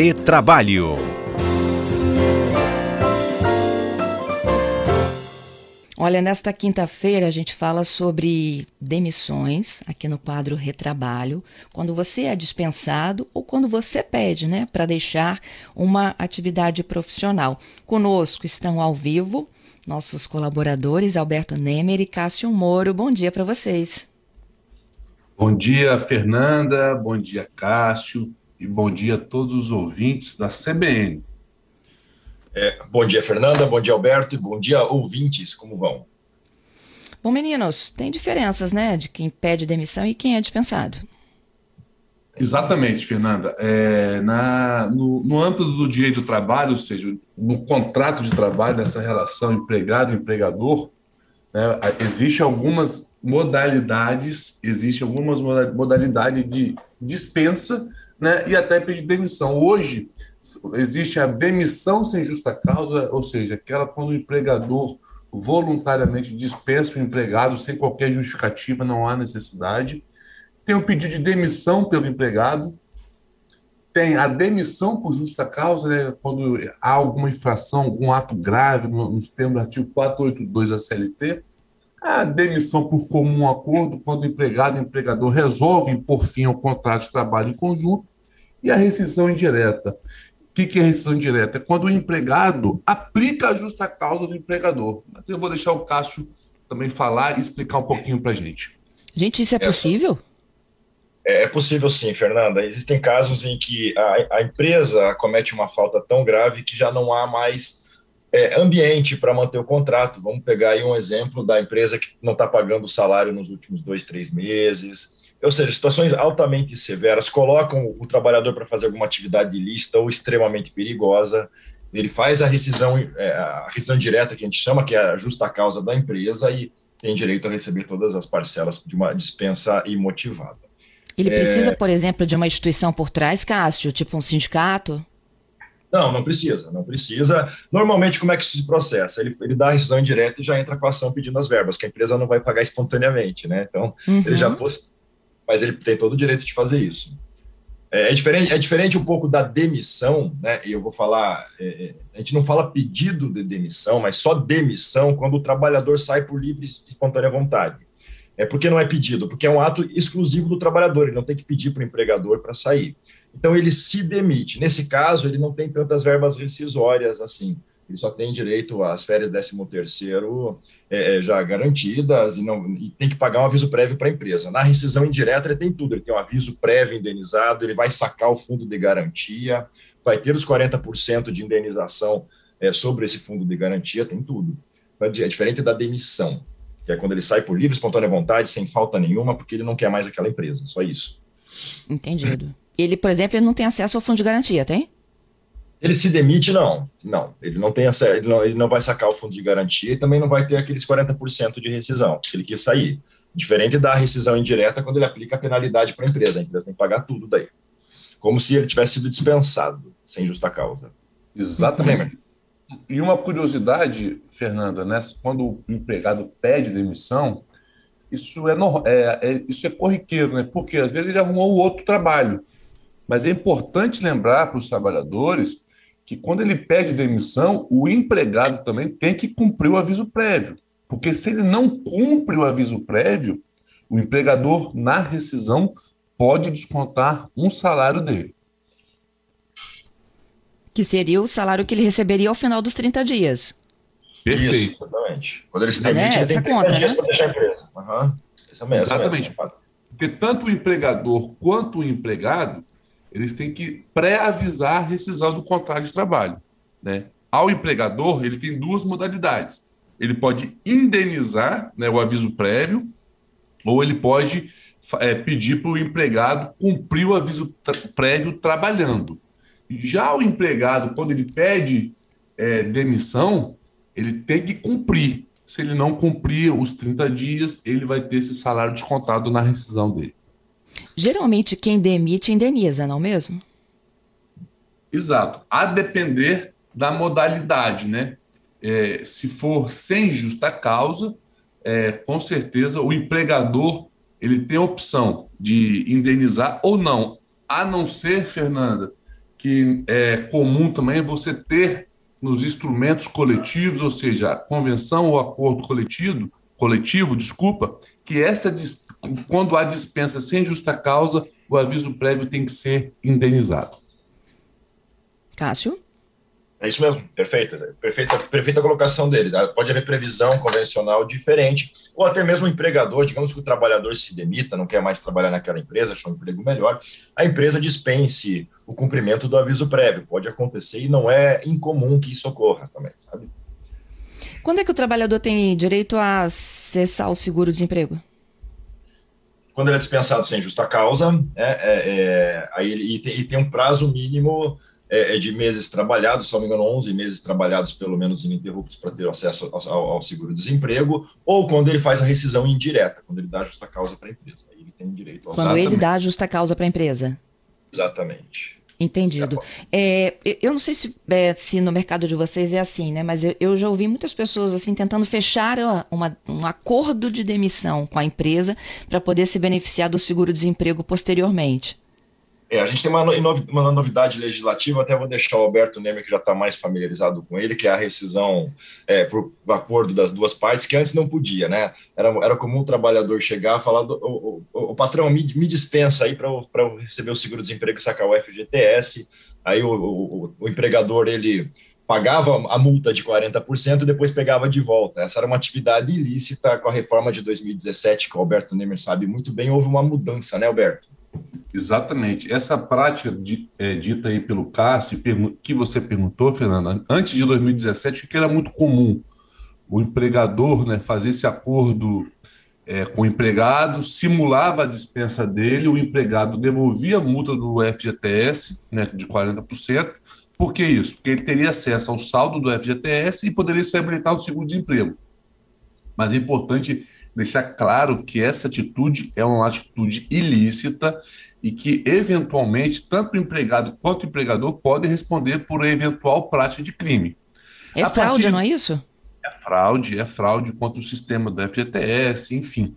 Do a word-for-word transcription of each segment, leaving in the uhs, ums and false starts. Retrabalho. Olha, nesta quinta-feira a gente fala sobre demissões aqui no quadro Retrabalho, quando você é dispensado ou quando você pede, né, para deixar uma atividade profissional. Conosco estão ao vivo nossos colaboradores Alberto Nemer e Cássio Moro. Bom dia para vocês. Bom dia, Fernanda, bom dia, Cássio, e bom dia a todos os ouvintes da C B N. É, bom dia, Fernanda, bom dia, Alberto, e bom dia, ouvintes, como vão? Bom, meninos, tem diferenças, né, de quem pede demissão e quem é dispensado. Exatamente, Fernanda. É, na, no, no âmbito do direito do trabalho, ou seja, no contrato de trabalho, nessa relação empregado-empregador, né, existem algumas modalidades, existe algumas modalidades de dispensa, né, e até pedir demissão. Hoje, existe a demissão sem justa causa, ou seja, aquela quando o empregador voluntariamente dispensa o empregado sem qualquer justificativa, não há necessidade. Tem o pedido de demissão pelo empregado, tem a demissão por justa causa, né, quando há alguma infração, algum ato grave, nos termos do artigo quatrocentos e oitenta e dois da C L T, a demissão por comum acordo, quando o empregado e o empregador resolvem por fim ao contrato de trabalho em conjunto, e a rescisão indireta. O que é rescisão indireta? É quando o empregado aplica a justa causa do empregador. Mas eu vou deixar o Cássio também falar e explicar um pouquinho para a gente. Gente, isso é possível? É, é possível sim, Fernanda. Existem casos em que a, a empresa comete uma falta tão grave que já não há mais é, ambiente para manter o contrato. Vamos pegar aí um exemplo da empresa que não está pagando o salário nos últimos dois, três meses. Ou seja, situações altamente severas colocam o trabalhador para fazer alguma atividade ilícita ou extremamente perigosa. Ele faz a rescisão, a rescisão direta, que a gente chama, que é a justa causa da empresa, e tem direito a receber todas as parcelas de uma dispensa imotivada. Ele precisa, é... por exemplo, de uma instituição por trás, Cássio, tipo um sindicato? Não, não precisa, não precisa. Normalmente, como é que isso se processa? Ele, ele dá a rescisão direta e já entra com a ação pedindo as verbas, que a empresa não vai pagar espontaneamente, né? Então, uhum. ele já post... mas ele tem todo o direito de fazer isso. É, é, diferente, é diferente um pouco da demissão, né? E eu vou falar, é, a gente não fala pedido de demissão, mas só demissão quando o trabalhador sai por livre e espontânea vontade. É porque não é pedido, porque é um ato exclusivo do trabalhador, ele não tem que pedir para o empregador para sair. Então ele se demite. Nesse caso, ele não tem tantas verbas rescisórias assim. Ele só tem direito às férias décimo terceiro é, já garantidas e, não, e tem que pagar um aviso prévio para a empresa. Na rescisão indireta, ele tem tudo. Ele tem um aviso prévio indenizado, ele vai sacar o fundo de garantia, vai ter os quarenta por cento de indenização é, sobre esse fundo de garantia, tem tudo. É diferente da demissão, que é quando ele sai por livre, espontânea vontade, sem falta nenhuma, porque ele não quer mais aquela empresa, só isso. Entendido. Ele, por exemplo, ele não tem acesso ao fundo de garantia, tem? Ele se demite, não, não, ele não tem acesso, ele não, ele não vai sacar o fundo de garantia e também não vai ter aqueles quarenta por cento de rescisão, que ele quis sair, diferente da rescisão indireta quando ele aplica a penalidade para a empresa, a empresa tem que pagar tudo daí, como se ele tivesse sido dispensado, sem justa causa. Exatamente. E uma curiosidade, Fernanda, né, quando o empregado pede demissão, isso é, no, é, é, isso é corriqueiro, né, porque às vezes ele arrumou outro trabalho. Mas é importante lembrar para os trabalhadores que quando ele pede demissão, o empregado também tem que cumprir o aviso prévio. Porque se ele não cumpre o aviso prévio, o empregador, na rescisão, pode descontar um salário dele. Que seria o salário que ele receberia ao final dos trinta dias. Perfeito. Isso, exatamente. Quando ele se demite, é, ele tem trinta dias para deixar a empresa. Uhum. Essa mesmo, exatamente. Mesmo. Porque tanto o empregador quanto o empregado, eles têm que pré-avisar a rescisão do contrato de trabalho, né? Ao empregador, ele tem duas modalidades. Ele pode indenizar, né, o aviso prévio, ou ele pode é, pedir para o empregado cumprir o aviso tra- prévio trabalhando. Já o empregado, quando ele pede é, demissão, ele tem que cumprir. Se ele não cumprir os trinta dias, ele vai ter esse salário descontado na rescisão dele. Geralmente, quem demite, indeniza, não mesmo? Exato. A depender da modalidade, né? É, se for sem justa causa, é, com certeza o empregador ele tem a opção de indenizar ou não. A não ser, Fernanda, que é comum também você ter nos instrumentos coletivos, ou seja, a convenção ou acordo coletivo, coletivo, desculpa, que essa, quando há dispensa sem justa causa, o aviso prévio tem que ser indenizado. Cássio? É isso mesmo, perfeito, perfeita, perfeita colocação dele. Pode haver previsão convencional diferente, ou até mesmo o empregador, digamos que o trabalhador se demita, não quer mais trabalhar naquela empresa, achou um emprego melhor, a empresa dispense o cumprimento do aviso prévio. Pode acontecer e não é incomum que isso ocorra também, sabe? Quando é que o trabalhador tem direito a cessar o seguro-desemprego? Quando ele é dispensado sem justa causa, é, é, é, aí ele, e, tem, e tem um prazo mínimo... é de meses trabalhados, se não me engano, onze meses trabalhados, pelo menos ininterruptos, para ter acesso ao, ao seguro-desemprego, ou quando ele faz a rescisão indireta, quando ele dá justa causa para a empresa. Aí ele tem direito ao Quando exatamente. ele dá justa causa para a empresa. Exatamente. Entendido. É, eu não sei se, é, se no mercado de vocês é assim, né? Mas eu, eu já ouvi muitas pessoas assim tentando fechar uma, um acordo de demissão com a empresa para poder se beneficiar do seguro-desemprego posteriormente. É, a gente tem uma, uma novidade legislativa, até vou deixar o Alberto Nemer, que já está mais familiarizado com ele, que é a rescisão é, por acordo das duas partes, que antes não podia, né? Era, era comum o trabalhador chegar e falar, do, o, o, o patrão me, me dispensa aí para eu receber o seguro-desemprego e sacar o F G T S, aí o, o, o empregador, ele... pagava a multa de quarenta por cento e depois pegava de volta. Essa era uma atividade ilícita. Com a reforma de dois mil e dezessete, que o Alberto Nemer sabe muito bem, houve uma mudança, né, Alberto? Exatamente. Essa prática de, é, dita aí pelo Cássio, que você perguntou, Fernanda, antes de dois mil e dezessete, que era muito comum o empregador, né, fazer esse acordo é, com o empregado, simulava a dispensa dele, o empregado devolvia a multa do F G T S, né, de quarenta por cento. Por que isso? Porque ele teria acesso ao saldo do F G T S e poderia se habilitar ao seguro-desemprego. Mas é importante deixar claro que essa atitude é uma atitude ilícita e que, eventualmente, tanto o empregado quanto o empregador podem responder por eventual prática de crime. É A fraude, partir... não é isso? É fraude, é fraude contra o sistema do F G T S, enfim.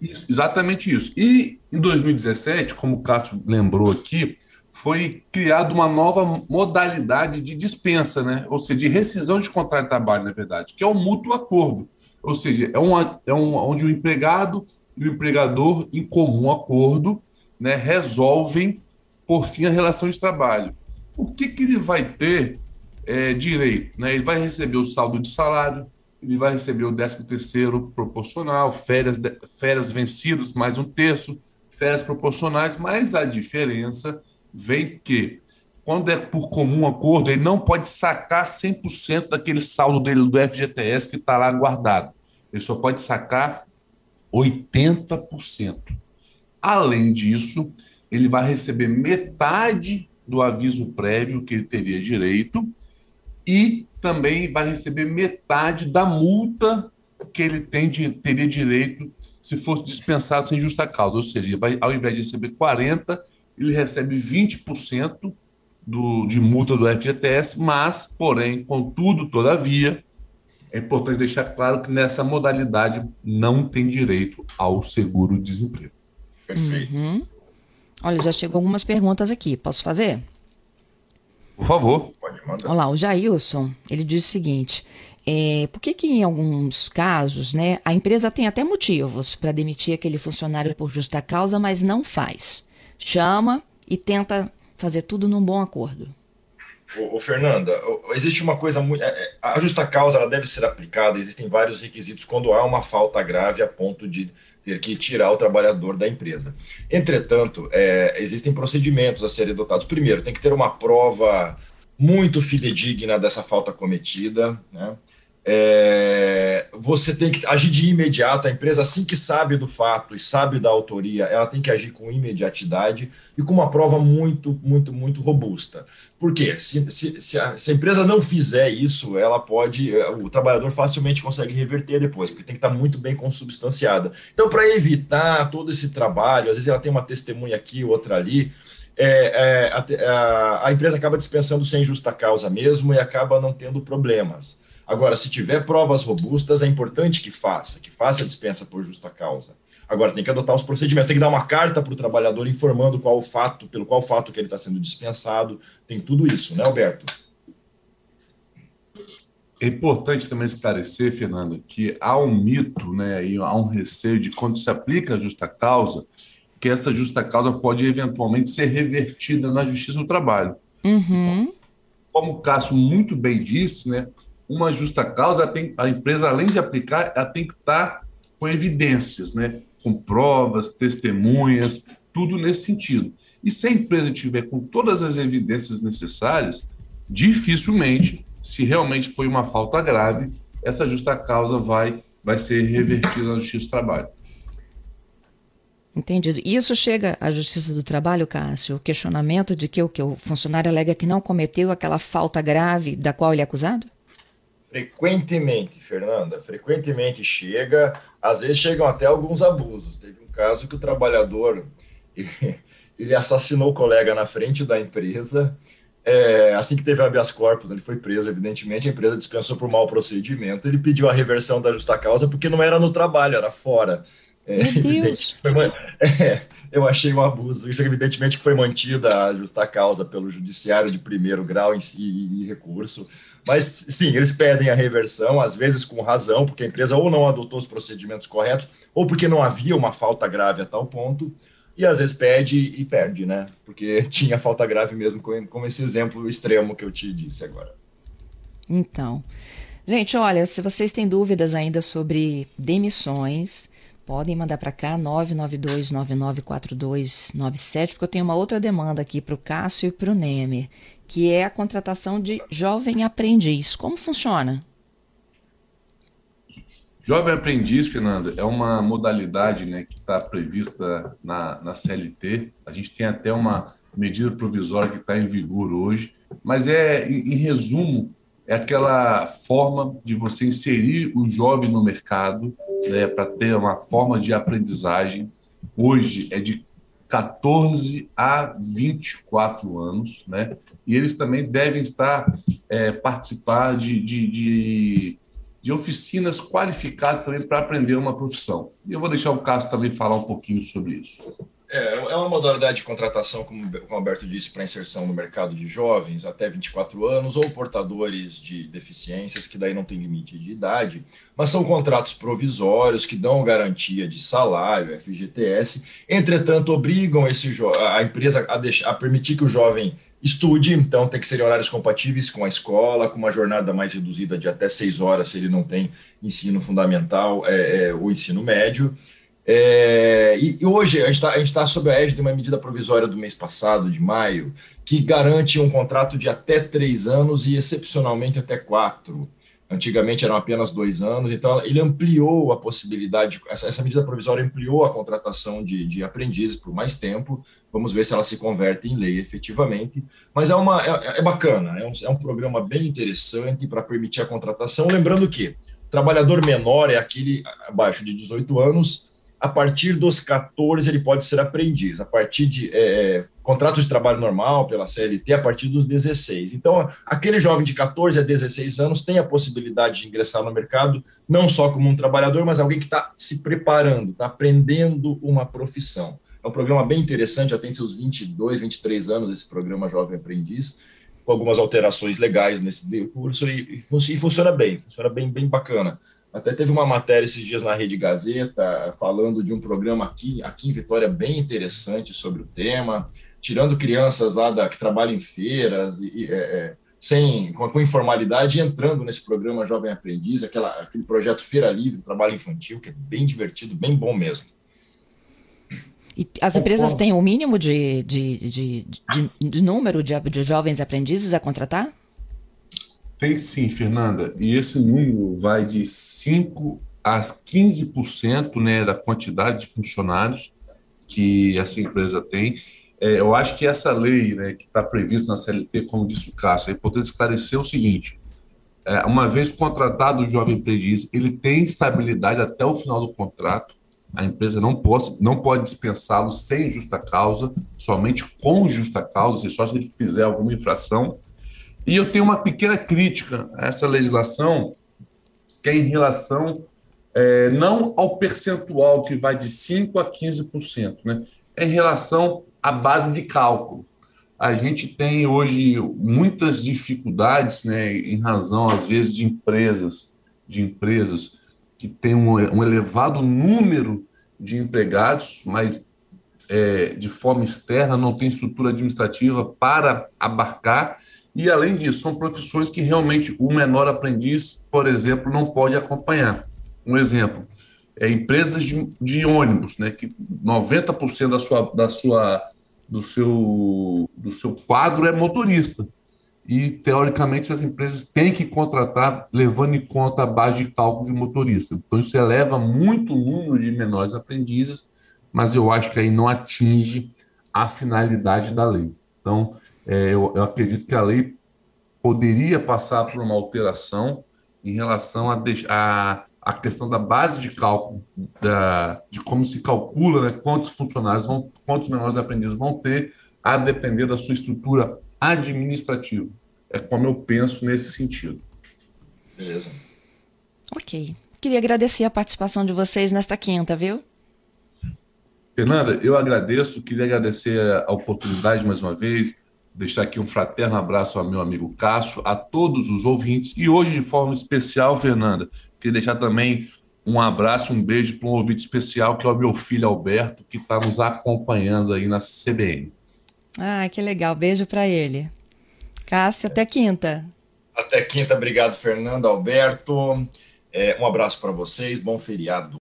Isso, exatamente isso. E, em dois mil e dezessete, como o Cássio lembrou aqui, foi criada uma nova modalidade de dispensa, né? Ou seja, de rescisão de contrato de trabalho, na verdade, que é o mútuo acordo. Ou seja, é, uma, é um, onde o empregado e o empregador, em comum acordo, né, resolvem, por fim, a relação de trabalho. O que, que ele vai ter é, direito? Né? Ele vai receber o saldo de salário, ele vai receber o décimo terceiro proporcional, férias, férias vencidas, mais um terço, férias proporcionais, mas a diferença... vem que, quando é por comum acordo, ele não pode sacar cem por cento daquele saldo dele do F G T S que está lá guardado. Ele só pode sacar oitenta por cento. Além disso, ele vai receber metade do aviso prévio que ele teria direito e também vai receber metade da multa que ele tem de, teria direito se fosse dispensado sem justa causa. Ou seja, vai, ao invés de receber quarenta por cento, ele recebe vinte por cento do, de multa do F G T S, mas, porém, contudo, todavia, é importante deixar claro que nessa modalidade não tem direito ao seguro-desemprego. Perfeito. Uhum. Olha, já chegou algumas perguntas aqui. Posso fazer? Por favor. Pode mandar. Olha lá, o Jailson, ele diz o seguinte... É, por que que em alguns casos, né, a empresa tem até motivos para demitir aquele funcionário por justa causa, mas não faz? Chama e tenta fazer tudo num bom acordo. Ô, ô Fernanda, existe uma coisa muito... A justa causa ela deve ser aplicada, existem vários requisitos quando há uma falta grave a ponto de ter que tirar o trabalhador da empresa. Entretanto, é, existem procedimentos a serem adotados. Primeiro, tem que ter uma prova muito fidedigna dessa falta cometida, né? É, você tem que agir de imediato. A empresa, assim que sabe do fato e sabe da autoria, ela tem que agir com imediatidade e com uma prova muito, muito, muito robusta. Por quê? Se, se, se, a, se a empresa não fizer isso, ela pode, o trabalhador facilmente consegue reverter depois, porque tem que estar muito bem consubstanciada. Então, para evitar todo esse trabalho, às vezes ela tem uma testemunha aqui, outra ali, é, é, a, a, a empresa acaba dispensando sem justa causa mesmo e acaba não tendo problemas. Agora, se tiver provas robustas, é importante que faça, que faça a dispensa por justa causa. Agora, tem que adotar os procedimentos, tem que dar uma carta para o trabalhador informando qual o fato, pelo qual fato que ele está sendo dispensado, tem tudo isso, né, Alberto? É importante também esclarecer, Fernando, que há um mito, né, e há um receio de quando se aplica a justa causa, que essa justa causa pode eventualmente ser revertida na Justiça do Trabalho. Uhum. Como o Cássio muito bem disse, né, uma justa causa, tem, a empresa, além de aplicar, ela tem que estar com evidências, né, com provas, testemunhas, tudo nesse sentido. E se a empresa tiver com todas as evidências necessárias, dificilmente, se realmente foi uma falta grave, essa justa causa vai, vai ser revertida na Justiça do Trabalho. Entendido. E isso chega à Justiça do Trabalho, Cássio, o questionamento de que o, que o funcionário alega que não cometeu aquela falta grave da qual ele é acusado? Frequentemente, Fernanda, frequentemente chega, às vezes chegam até alguns abusos. Teve um caso que o trabalhador, ele assassinou o colega na frente da empresa, é, assim que teve habeas corpus, ele foi preso, evidentemente, a empresa dispensou por mau procedimento, ele pediu a reversão da justa causa porque não era no trabalho, era fora. É, Meu Deus. Uma, é, eu achei um abuso. Isso, evidentemente, que foi mantida a justa causa pelo judiciário de primeiro grau em si e recurso. Mas, sim, eles pedem a reversão, às vezes com razão, porque a empresa ou não adotou os procedimentos corretos, ou porque não havia uma falta grave a tal ponto, e às vezes pede e perde, né? Porque tinha falta grave mesmo, como esse exemplo extremo que eu te disse agora. Então, gente, olha, se vocês têm dúvidas ainda sobre demissões, podem mandar para cá, nove nove dois, nove nove quatro dois nove sete, porque eu tenho uma outra demanda aqui para o Cássio e para o Nemer, que é a contratação de jovem aprendiz. Como funciona? Jovem aprendiz, Fernanda, é uma modalidade, né, que está prevista na, na C L T. A gente tem até uma medida provisória que está em vigor hoje, mas é, em, em resumo, é aquela forma de você inserir o jovem no mercado, né, para ter uma forma de aprendizagem. Hoje é de quatorze a vinte e quatro anos, né? E eles também devem estar, é, participar de, de, de, de oficinas qualificadas também para aprender uma profissão. E eu vou deixar o Cássio também falar um pouquinho sobre isso. É, é uma modalidade de contratação, como o Alberto disse, para inserção no mercado de jovens até vinte e quatro anos ou portadores de deficiências, que daí não tem limite de idade, mas são contratos provisórios que dão garantia de salário, F G T S, entretanto obrigam esse jo- a empresa a, deixar, a permitir que o jovem estude, então tem que ser horários compatíveis com a escola, com uma jornada mais reduzida de até seis horas se ele não tem ensino fundamental é, é, ou ensino médio. É, e hoje a gente está tá sob a égide de uma medida provisória do mês passado, de maio, que garante um contrato de até três anos e, excepcionalmente, até quatro. Antigamente eram apenas dois anos, então ele ampliou a possibilidade, essa, essa medida provisória ampliou a contratação de, de aprendizes por mais tempo. Vamos ver se ela se converte em lei efetivamente, mas é, uma, é, é bacana, é um, é um programa bem interessante para permitir a contratação, lembrando que o trabalhador menor é aquele abaixo de dezoito anos. A partir dos catorze, ele pode ser aprendiz, a partir de é, contrato de trabalho normal pela C L T, a partir dos dezesseis. Então, aquele jovem de catorze a dezesseis anos tem a possibilidade de ingressar no mercado, não só como um trabalhador, mas alguém que está se preparando, está aprendendo uma profissão. É um programa bem interessante, já tem seus vinte e dois, vinte e três anos, esse programa Jovem Aprendiz, com algumas alterações legais nesse curso, e, e funciona bem, funciona bem, bem bacana. Até teve uma matéria esses dias na Rede Gazeta, falando de um programa aqui, aqui em Vitória bem interessante sobre o tema, tirando crianças lá da, que trabalham em feiras, e, é, sem, com, com informalidade, entrando nesse programa Jovem Aprendiz, aquela, aquele projeto Feira Livre, trabalho infantil, que é bem divertido, bem bom mesmo. E as empresas bom, bom. têm o um mínimo de, de, de, de, de número de, de jovens aprendizes a contratar? Tem sim, Fernanda, e esse número vai de cinco a quinze por cento, né, da quantidade de funcionários que essa empresa tem. É, eu acho que essa lei, né, que está prevista na C L T, como disse o Cássio, é importante esclarecer o seguinte, é, uma vez contratado o jovem aprendiz, ele tem estabilidade até o final do contrato, a empresa não pode, não pode dispensá-lo sem justa causa, somente com justa causa, e só se ele fizer alguma infração. E eu tenho uma pequena crítica a essa legislação, que é em relação é, não ao percentual que vai de cinco por cento a quinze por cento, né? É em relação à base de cálculo. A gente tem hoje muitas dificuldades, né, em razão, às vezes, de empresas, de empresas que têm um, um elevado número de empregados, mas é, de forma externa não tem estrutura administrativa para abarcar. E, além disso, são profissões que realmente o menor aprendiz, por exemplo, não pode acompanhar. Um exemplo, é, empresas de, de ônibus, né, que noventa por cento da sua, da sua, do, seu, do seu quadro é motorista. E, teoricamente, as empresas têm que contratar levando em conta a base de cálculo de motorista. Então, isso eleva muito o número de menores aprendizes, mas eu acho que aí não atinge a finalidade da lei. Então, é, eu, eu acredito que a lei poderia passar por uma alteração em relação a, de, a a questão da base de cálculo, da, de como se calcula, né, quantos funcionários vão, quantos menores aprendizes vão ter, a depender da sua estrutura administrativa. É como eu penso nesse sentido. Beleza. Ok. Queria agradecer a participação de vocês nesta quinta, viu? Fernanda, eu agradeço, queria agradecer a oportunidade mais uma vez, deixar aqui um fraterno abraço ao meu amigo Cássio, a todos os ouvintes, e hoje de forma especial, Fernanda, queria deixar também um abraço, um beijo para um ouvinte especial, que é o meu filho Alberto, que está nos acompanhando aí na C B N. Ah, que legal. Beijo para ele. Cássio, até quinta. Até quinta. Obrigado, Fernando, Alberto. É, um abraço para vocês. Bom feriado.